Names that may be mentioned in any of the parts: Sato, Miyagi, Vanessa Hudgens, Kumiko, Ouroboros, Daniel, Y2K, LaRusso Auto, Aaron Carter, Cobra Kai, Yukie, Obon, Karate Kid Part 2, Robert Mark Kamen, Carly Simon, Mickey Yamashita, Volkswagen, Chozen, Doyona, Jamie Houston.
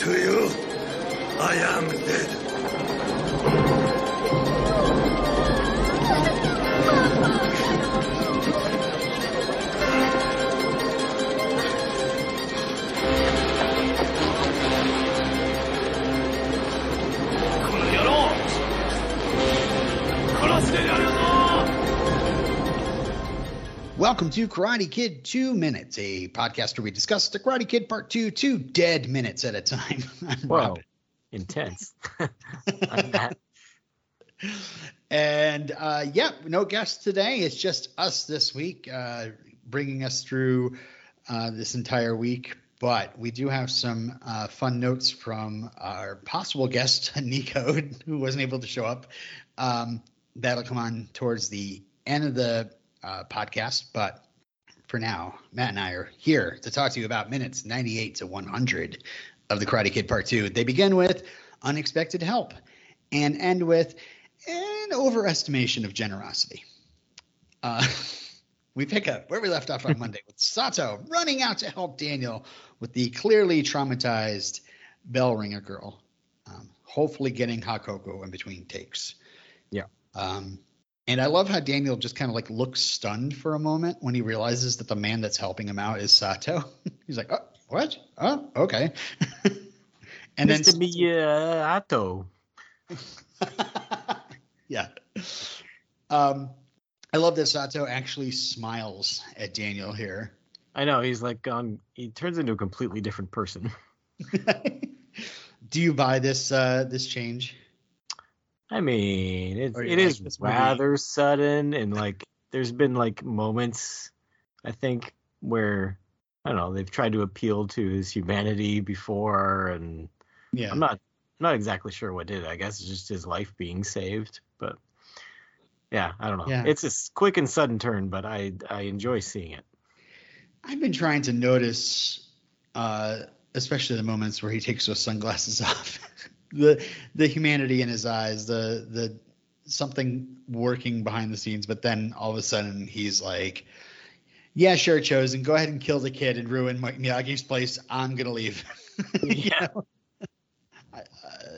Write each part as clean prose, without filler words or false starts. to you, I am dead. この野郎、殺してやるぞ! Welcome to Karate Kid 2 Minutes, a podcast where we discuss the Karate Kid Part 2 2 dead minutes at a time. I'm Robin. Intense. I'm Matt. And, no guests today. It's just us this week, bringing us through this entire week. But we do have some fun notes from our possible guest, Nico, who wasn't able to show up. That'll come on towards the end of the podcast, but for now, Matt and I are here to talk to you about minutes 98 to 100 of the Karate Kid Part 2. They begin with unexpected help and end with an overestimation of generosity. We pick up where we left off on Monday with Sato running out to help Daniel with the clearly traumatized bell ringer girl, hopefully getting hot cocoa in between takes. Yeah. And I love how Daniel just kind of like looks stunned for a moment when he realizes that the man that's helping him out is Sato. He's like, oh, what? Oh, okay. And Mr. then Miyato. Yeah. I love that Sato actually smiles at Daniel here. I know. He's like, he turns into a completely different person. Do you buy this, this change? I mean, it is rather sudden, and like there's been like moments, I think, where I don't know, they've tried to appeal to his humanity before, and yeah, I'm not exactly sure what did. I guess it's just his life being saved, but yeah, I don't know. Yeah. It's a quick and sudden turn, but I enjoy seeing it. I've been trying to notice, especially the moments where he takes those sunglasses off. The humanity in his eyes, the something working behind the scenes, but then all of a sudden he's like, yeah, sure, Chozen, go ahead and kill the kid and ruin Miyagi's place. I'm going to leave. Yeah.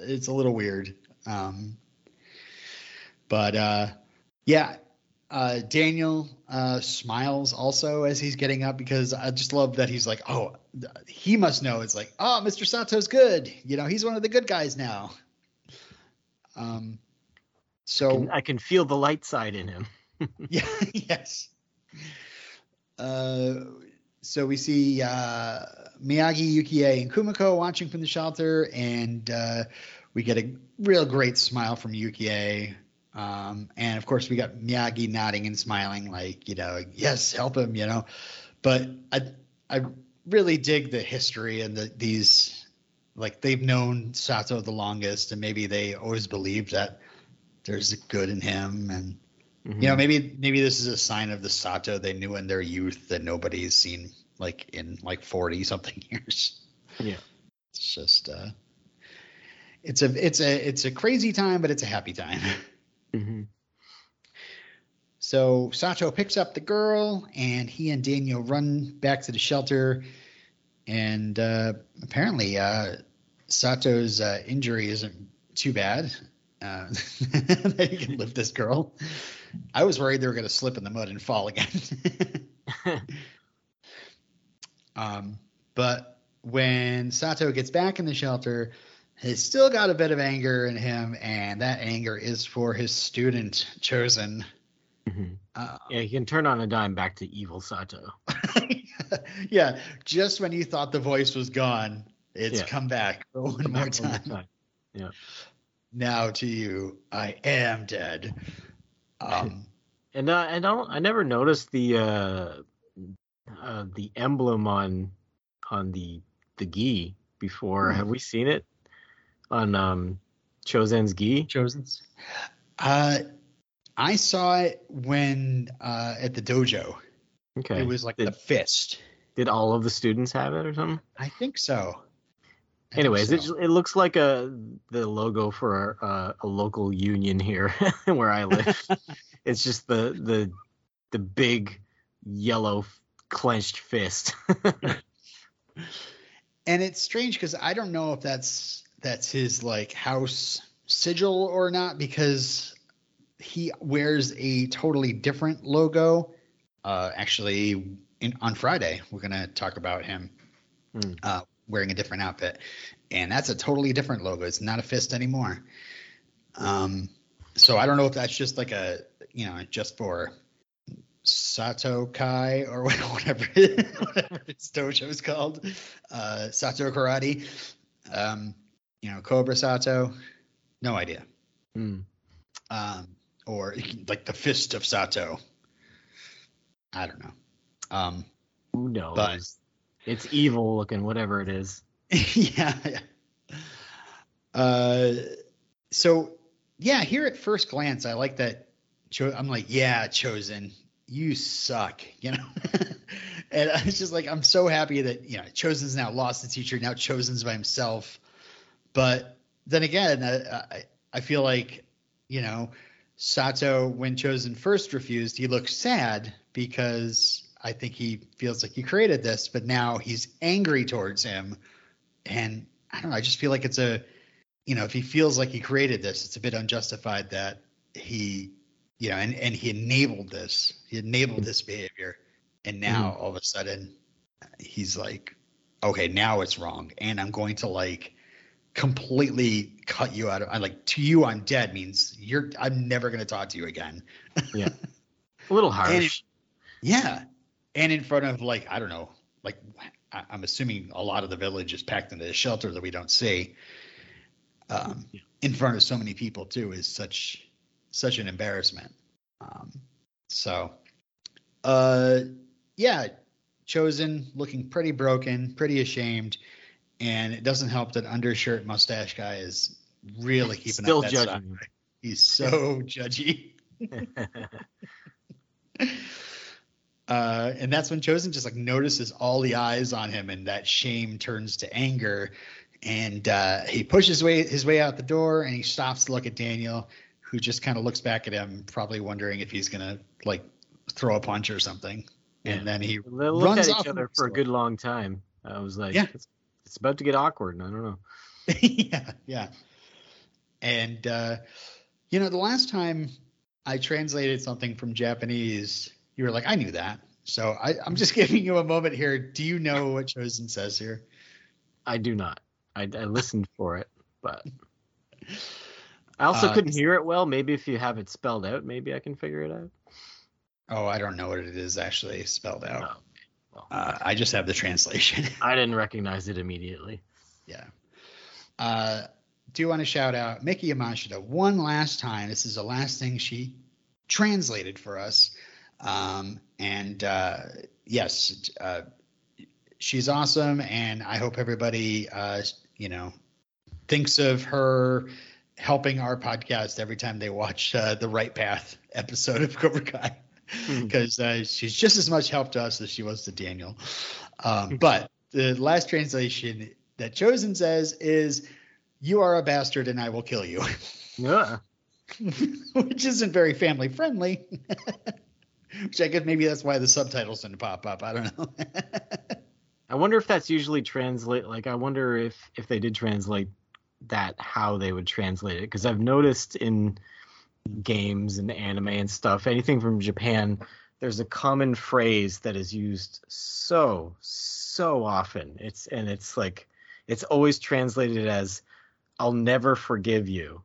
It's a little weird. Daniel smiles also as he's getting up, because I just love that he's like, oh, he must know. It's like, oh, Mr. Sato's good. You know, he's one of the good guys now. So I can feel the light side in him. Yeah. Yes. So we see Miyagi, Yukie, and Kumiko watching from the shelter, and we get a real great smile from Yukie. And of course we got Miyagi nodding and smiling like, you know, yes, help him, you know, but I really dig the history and these, like, they've known Sato the longest, and maybe they always believed that there's good in him. And, you know, maybe this is a sign of the Sato they knew in their youth that nobody's seen like in like 40 something years. Yeah. It's just, it's a crazy time, but it's a happy time. Mm-hmm. So Sato picks up the girl, and he and Daniel run back to the shelter, and apparently Sato's injury isn't too bad. They can lift this girl. I was worried they were going to slip in the mud and fall again. But when Sato gets back in the shelter, he's still got a bit of anger in him, and that anger is for his student, Chozen. Mm-hmm. Yeah, he can turn on a dime back to evil Sato. Yeah, just when you thought the voice was gone, it's come back for one more time. Yeah. Now to you, I am dead. I never noticed the emblem on the gi before. Mm-hmm. Have we seen it? On Chozen's gi? Chozen's. I saw it when at the dojo. Okay. It was like the fist. Did all of the students have it or something? I think so. Anyways, it looks like the logo for a local union here where I live. It's just the big yellow clenched fist. And it's strange because I don't know if that's his like house sigil or not, because he wears a totally different logo. Actually, on Friday, we're going to talk about him wearing a different outfit. And that's a totally different logo. It's not a fist anymore. So I don't know if that's just like a, you know, just for Sato Kai or whatever, whatever its dojo is called. Sato Karate. You know, Cobra Sato. No idea. Or like the Fist of Sato. I don't know. Who knows? But it's evil looking, whatever it is. Yeah. So, yeah, here at first glance, I like that. I'm like, yeah, Chozen, you suck, you know. And I was just like, I'm so happy that, you know, Chozen's now lost the teacher. Now Chozen's by himself. But then again, I feel like, you know, Sato, when Chozen first refused, he looked sad because I think he feels like he created this, but now he's angry towards him. And I don't know, I just feel like it's a, you know, if he feels like he created this, it's a bit unjustified that he, you know, and he enabled this. He enabled this behavior. And now all of a sudden he's like, okay, now it's wrong. And I'm going to like completely cut you out of, I'm like, to you, I'm dead means I'm never going to talk to you again. Yeah. A little harsh. And in front of like, I don't know, like I'm assuming a lot of the village is packed into the shelter that we don't see. In front of so many people too is such an embarrassment. So, Chozen looking pretty broken, pretty ashamed. And it doesn't help that undershirt mustache guy is really keeping still up that judging. Side. He's so judgy. And that's when Chozen just like notices all the eyes on him, and that shame turns to anger. And he pushes his way out the door, and he stops to look at Daniel, who just kind of looks back at him, probably wondering if he's gonna like throw a punch or something. Yeah. And then they runs at each other for a good long time. I was like, yeah. It's about to get awkward. I don't know. Yeah. And, you know, the last time I translated something from Japanese, you were like, I knew that. So I'm just giving you a moment here. Do you know what Chozen says here? I do not. I listened for it, but I also couldn't hear it well. Maybe if you have it spelled out, maybe I can figure it out. Oh, I don't know what it is actually spelled out. No. Well, I just have the translation. I didn't recognize it immediately. Yeah. Do want to shout out Mickey Yamashita one last time. This is the last thing she translated for us. And she's awesome. And I hope everybody, you know, thinks of her helping our podcast every time they watch the Right Path episode of Cobra Kai. Because she's just as much help to us as she was to Daniel. But the last translation that Chozen says is, "You are a bastard and I will kill you." Yeah. Which isn't very family friendly. Which I guess maybe that's why the subtitles didn't pop up. I don't know. I wonder if that's usually translate. Like, I wonder if they did translate that, how they would translate it. Because I've noticed in games and anime and stuff, anything from Japan, there's a common phrase that is used so often. It's like, it's always translated as "I'll never forgive you,"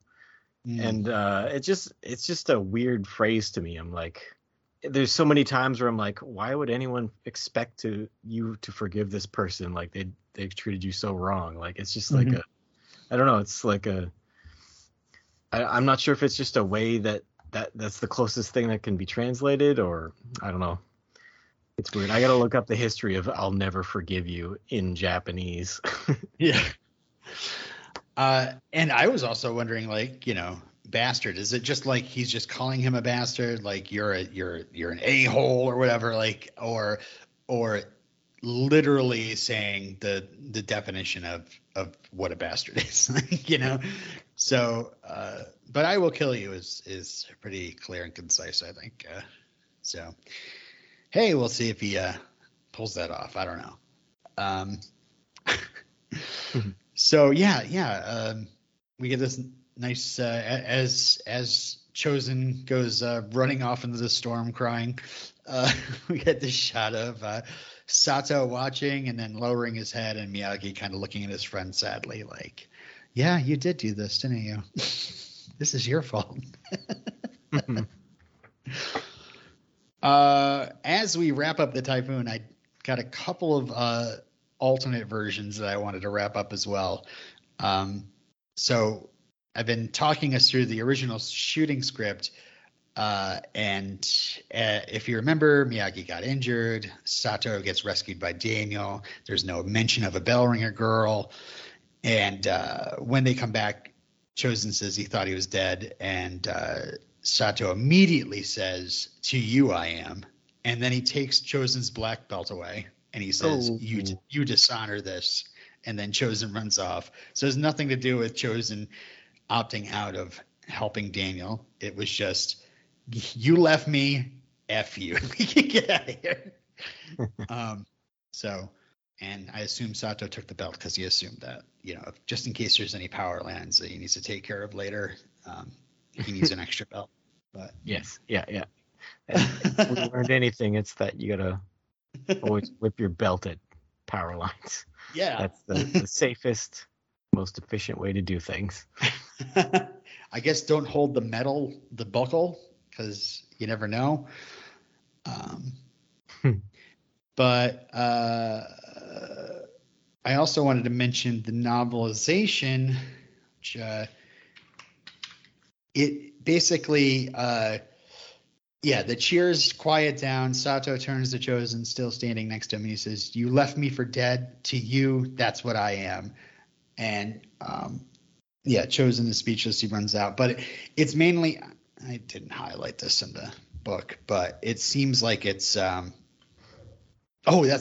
and it's just a weird phrase to me. I'm like, there's so many times where I'm like, why would anyone expect you to forgive this person? Like they've treated you so wrong. Like it's just like I don't know. It's like I'm not sure if it's just a way that's the closest thing that can be translated, or I don't know. It's weird. I got to look up the history of "I'll never forgive you" in Japanese. Yeah. And I was also wondering, like, you know, bastard, is it just like he's just calling him a bastard? Like you're an a-hole or whatever, like, or literally saying the definition of what a bastard is, you know? So, but "I will kill you" is pretty clear and concise, I think. So, hey, we'll see if he pulls that off. I don't know. So we get this nice as Chozen goes running off into the storm crying. We get this shot of Sato watching and then lowering his head, and Miyagi kind of looking at his friend sadly like, yeah, you did do this, didn't you? This is your fault. As we wrap up the Typhoon, I got a couple of alternate versions that I wanted to wrap up as well. So I've been talking us through the original shooting script. And if you remember, Miyagi got injured. Sato gets rescued by Daniel. There's no mention of a bell ringer girl. And when they come back, Chozen says he thought he was dead. And Sato immediately says, "To you I am." And then he takes Chozen's black belt away. And he says, you dishonor this. And then Chozen runs off. So there's nothing to do with Chozen opting out of helping Daniel. It was just, you left me, F you. Get out of here. And I assume Sato took the belt because he assumed that, just in case there's any power lands that he needs to take care of later, he needs an extra belt. But yes, yeah. If we learned anything, it's that you gotta always whip your belt at power lines. Yeah, that's the safest, most efficient way to do things. I guess don't hold the buckle, because you never know. But I also wanted to mention the novelization, which it basically. The cheers quiet down. Sato turns to Chozen, still standing next to him. He says, "You left me for dead. To you, that's what I am." And Chozen is speechless. He runs out. But it's mainly – I didn't highlight this in the book, but it seems like it's that's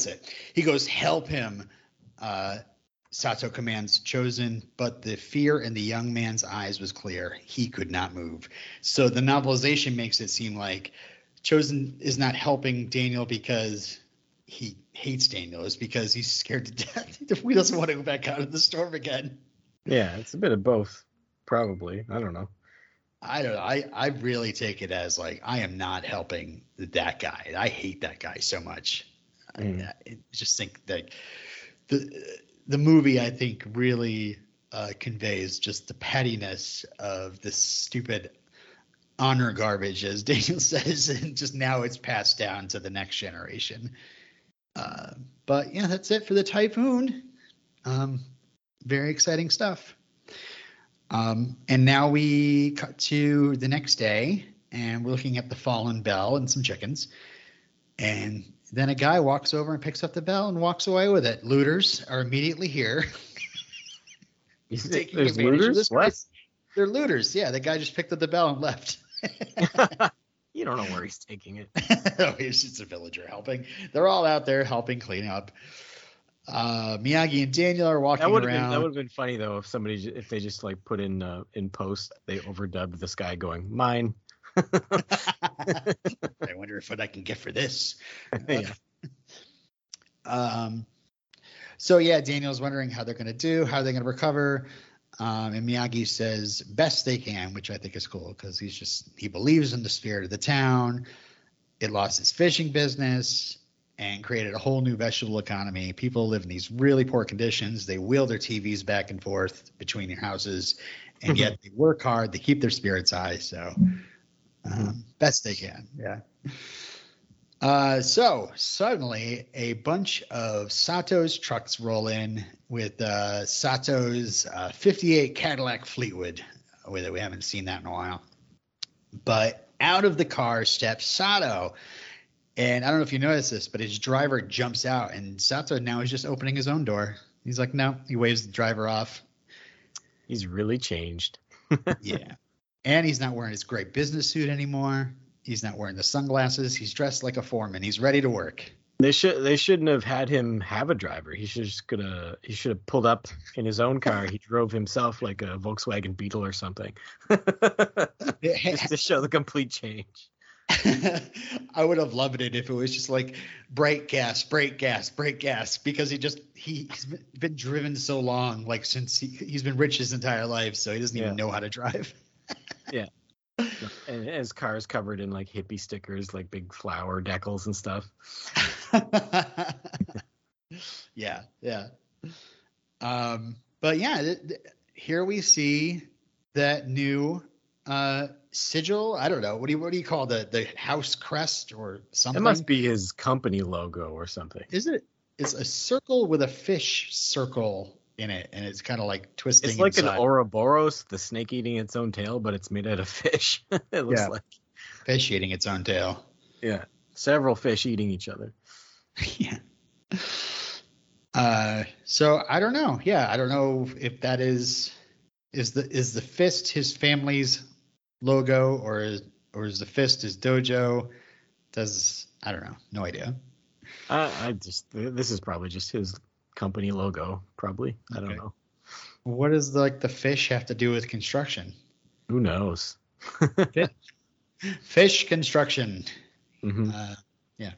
it. He goes, "Help him." Sato commands Chozen, but the fear in the young man's eyes was clear. He could not move. So the novelization makes it seem like Chozen is not helping Daniel because he hates Daniel. It's because he's scared to death. He doesn't want to go back out of the storm again. Yeah, it's a bit of both, probably. I don't know. I really take it as like, I am not helping that guy. I hate that guy so much. I just think that the movie, I think, really conveys just the pettiness of this stupid honor garbage, as Daniel says, and just now it's passed down to the next generation. But yeah, that's it for the Typhoon. Very exciting stuff. And now we cut to the next day, and we're looking at the fallen bell and some chickens. And then a guy walks over and picks up the bell and walks away with it. Looters are immediately here. There's looters? What? They're looters, yeah. The guy just picked up the bell and left. You don't know where he's taking it. Oh, he's just a villager helping. They're all out there helping clean up. Miyagi and Daniel are walking around. That would have been funny, though, if they just like put in post, they overdubbed this guy going, "Mine." I wonder if what I can get for this. Yeah. So yeah, Daniel's wondering how they're going to do, how they're going to recover. And Miyagi says best they can, which I think is cool because he believes in the spirit of the town. It lost its fishing business and created a whole new vegetable economy. People live in these really poor conditions. They wheel their TVs back and forth between their houses, and yet they work hard. They keep their spirits high. So. Best they can, yeah. So suddenly a bunch of Sato's trucks roll in with Sato's 58 Cadillac Fleetwood, whether we haven't seen that in a while. But out of the car steps Sato. And I don't know if you noticed this, but his driver jumps out, and Sato now is just opening his own door. He's like, no, he waves the driver off. He's really changed. Yeah. And he's not wearing his gray business suit anymore. He's not wearing the sunglasses. He's dressed like a foreman. He's ready to work. They shouldn't have had him have a driver. He should have pulled up in his own car. He drove himself like a Volkswagen Beetle or something. Just to show the complete change. I would have loved it if it was just like brake gas, brake gas, brake gas, because he's been driven so long, like since he's been rich his entire life, so he doesn't even know how to drive. Yeah, and his car is covered in like hippie stickers, like big flower decals and stuff. Yeah. But yeah, here we see that new sigil. I don't know. What do you call the house crest or something? It must be his company logo or something. Is it? It's a circle with a fish circle in it, and it's kind of like twisting. It's like inside. An Ouroboros, the snake eating its own tail, but it's made out of fish. It looks like fish eating its own tail. Yeah, several fish eating each other. Yeah. So I don't know. Yeah, I don't know if that is the fist his family's logo, or is the fist his dojo? I don't know. No idea. This is probably just his company logo. Probably. I don't know. What does the fish have to do with construction? Who knows? Fish construction. Mm-hmm. Yeah.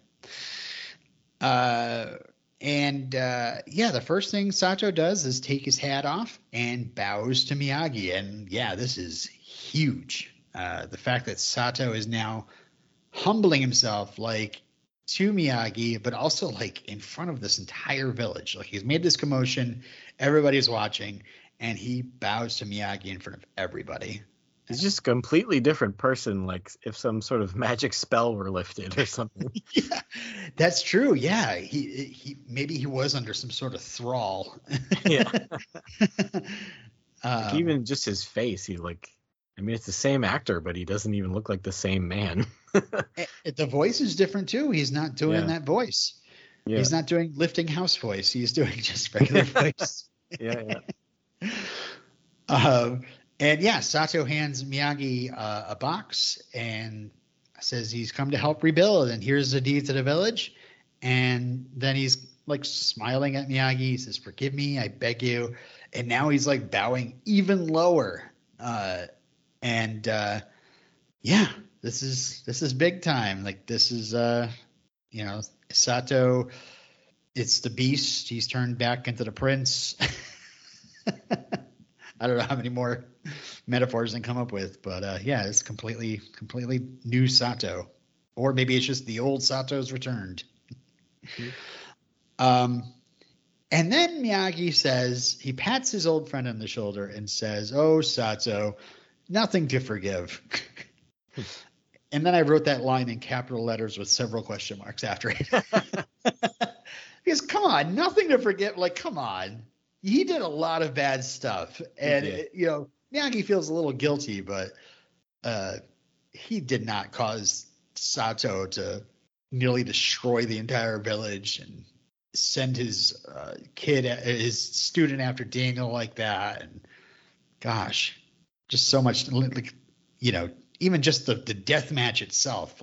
And the first thing Sato does is take his hat off and bows to Miyagi. And yeah, this is huge. The fact that Sato is now humbling himself to Miyagi, but also in front of this entire village. He's made this commotion, everybody's watching, and he bows to Miyagi in front of everybody. He's just a completely different person, if some sort of magic spell were lifted or something. Yeah, that's true. Yeah, he was under some sort of thrall. Yeah. Even just his face, it's the same actor, but he doesn't even look like the same man. The voice is different too. He's not doing that voice. Yeah. He's not doing lifting house voice. He's doing just regular voice. Yeah. Sato hands Miyagi a box and says he's come to help rebuild, and here's the deed to the village. And then he's smiling at Miyagi. He says, "Forgive me, I beg you." And now he's bowing even lower. This is big time. This is Sato. It's the beast. He's turned back into the prince. I don't know how many more metaphors I can come up with, but it's completely new Sato, or maybe it's just the old Sato's returned. Mm-hmm. And then Miyagi says, he pats his old friend on the shoulder and says, "Oh, Sato, nothing to forgive." And then I wrote that line in capital letters with several question marks after it. Because come on, nothing to forgive. Come on. He did a lot of bad stuff, and Miyagi feels a little guilty, but he did not cause Sato to nearly destroy the entire village and send his student after Daniel like that. And gosh, just so much, even just the death match itself,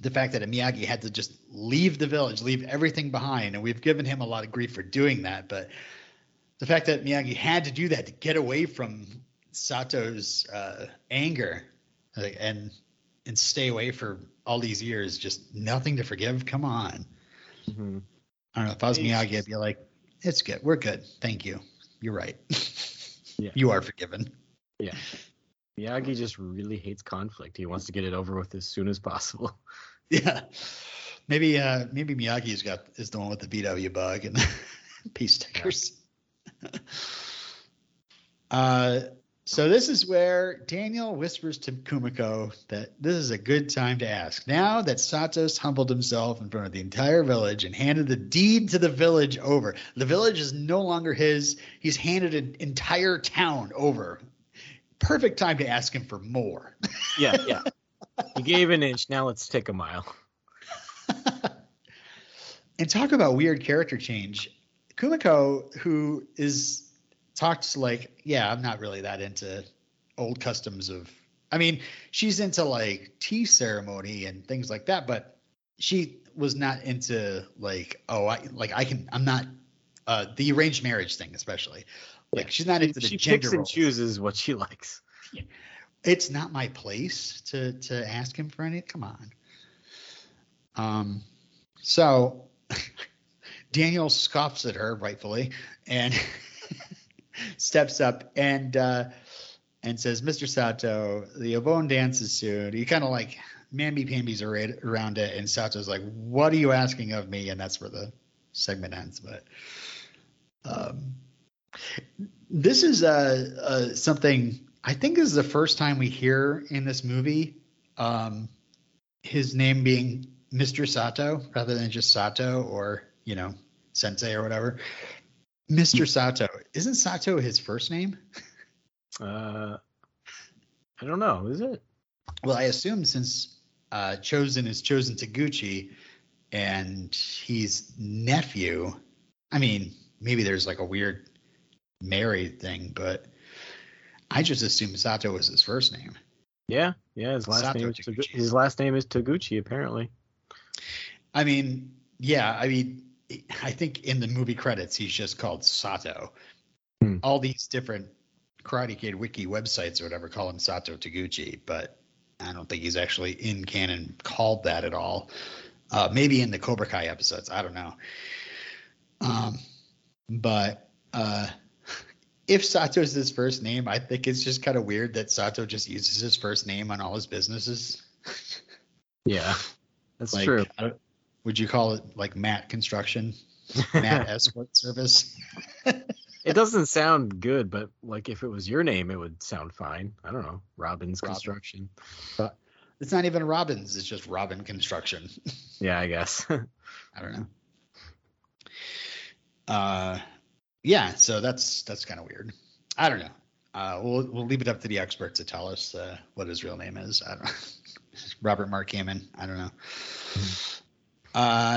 the fact that Miyagi had to just leave the village, leave everything behind. And we've given him a lot of grief for doing that. But the fact that Miyagi had to do that to get away from Sato's anger and stay away for all these years, just nothing to forgive. Come on. Mm-hmm. I don't know. If I was Miyagi, I'd be like, it's good. We're good. Thank you. You're right. Yeah. You are forgiven. Yeah. Miyagi just really hates conflict. He wants to get it over with as soon as possible. Yeah, maybe Miyagi's is the one with the VW bug and the peace stickers. Yeah. So this is where Daniel whispers to Kumiko that this is a good time to ask. Now that Sato's humbled himself in front of the entire village and handed the deed to the village over, the village is no longer his. He's handed an entire town over. Perfect time to ask him for more. Yeah. He gave an inch. Now let's take a mile. And talk about weird character change. Kumiko, who talks I'm not really that into old customs she's into tea ceremony and things like that, but she was not into the arranged marriage thing, especially. She's not into the gender. She picks and chooses what she likes. Yeah. It's not my place to ask him for anything. Come on. So Daniel scoffs at her, rightfully, and steps up and says, Mr. Sato, the Obon dance is soon. He kind of like mamby-pambies around it, and Sato's like, what are you asking of me? And that's where the segment ends. But this is something I think this is the first time we hear in this movie his name being Mr. Sato rather than just Sato or, you know, Sensei or whatever. Mr. Sato. Isn't Sato his first name? I don't know. Is it? Well, I assume since Chozen is Chozen Taguchi and he's nephew. I mean, maybe there's like a weird married thing, but I just assumed Sato was his first name. Yeah. Yeah. His last name is Taguchi, apparently. I mean, yeah. I mean, I think in the movie credits, he's just called Sato. Hmm. All these different Karate Kid Wiki websites or whatever call him Sato Taguchi, but I don't think he's actually in canon called that at all. Maybe in the Cobra Kai episodes. I don't know. But if Sato is his first name, I think it's just kind of weird that Sato just uses his first name on all his businesses. Yeah, that's like, true. Would you call it like Matt Construction, Matt Escort Service? It doesn't sound good, but like if it was your name, it would sound fine. I don't know. Robin. Construction. It's not even Robbins. It's just Robin Construction. Yeah, I guess. I don't know. Yeah, so that's kind of weird. I don't know. We'll leave it up to the experts to tell us what his real name is. I don't know. Robert Mark Kamen. I don't know.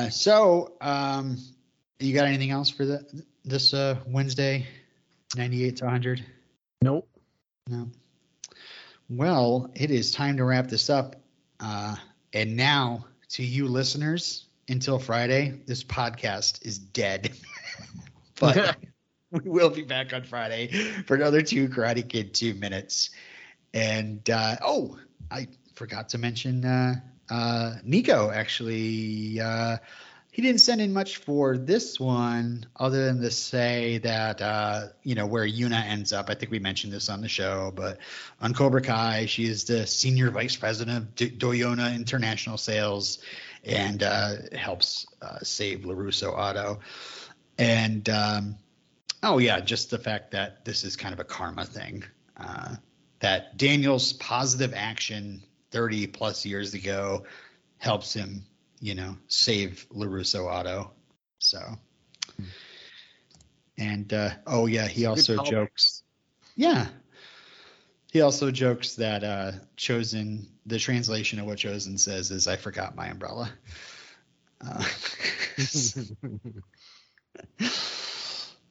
So you got anything else for this Wednesday, 98-100? Nope. No. Well, it is time to wrap this up. And now to you listeners, until Friday, this podcast is dead. But we will be back on Friday for another two Karate Kid 2 minutes. And, I forgot to mention Nico, actually. He didn't send in much for this one other than to say that, where Yuna ends up. I think we mentioned this on the show, but on Cobra Kai, she is the senior vice president of Doyona International Sales and helps save LaRusso Auto. And, just the fact that this is kind of a karma thing, that Daniel's positive action 30 plus years ago helps him, save LaRusso Auto. So, and, he also jokes. Yeah. He also jokes that, Chozen, the translation of what Chozen says is, I forgot my umbrella.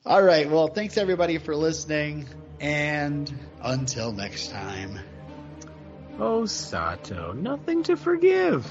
All right, well, thanks everybody for listening, and until next time. Oh, Sato, nothing to forgive.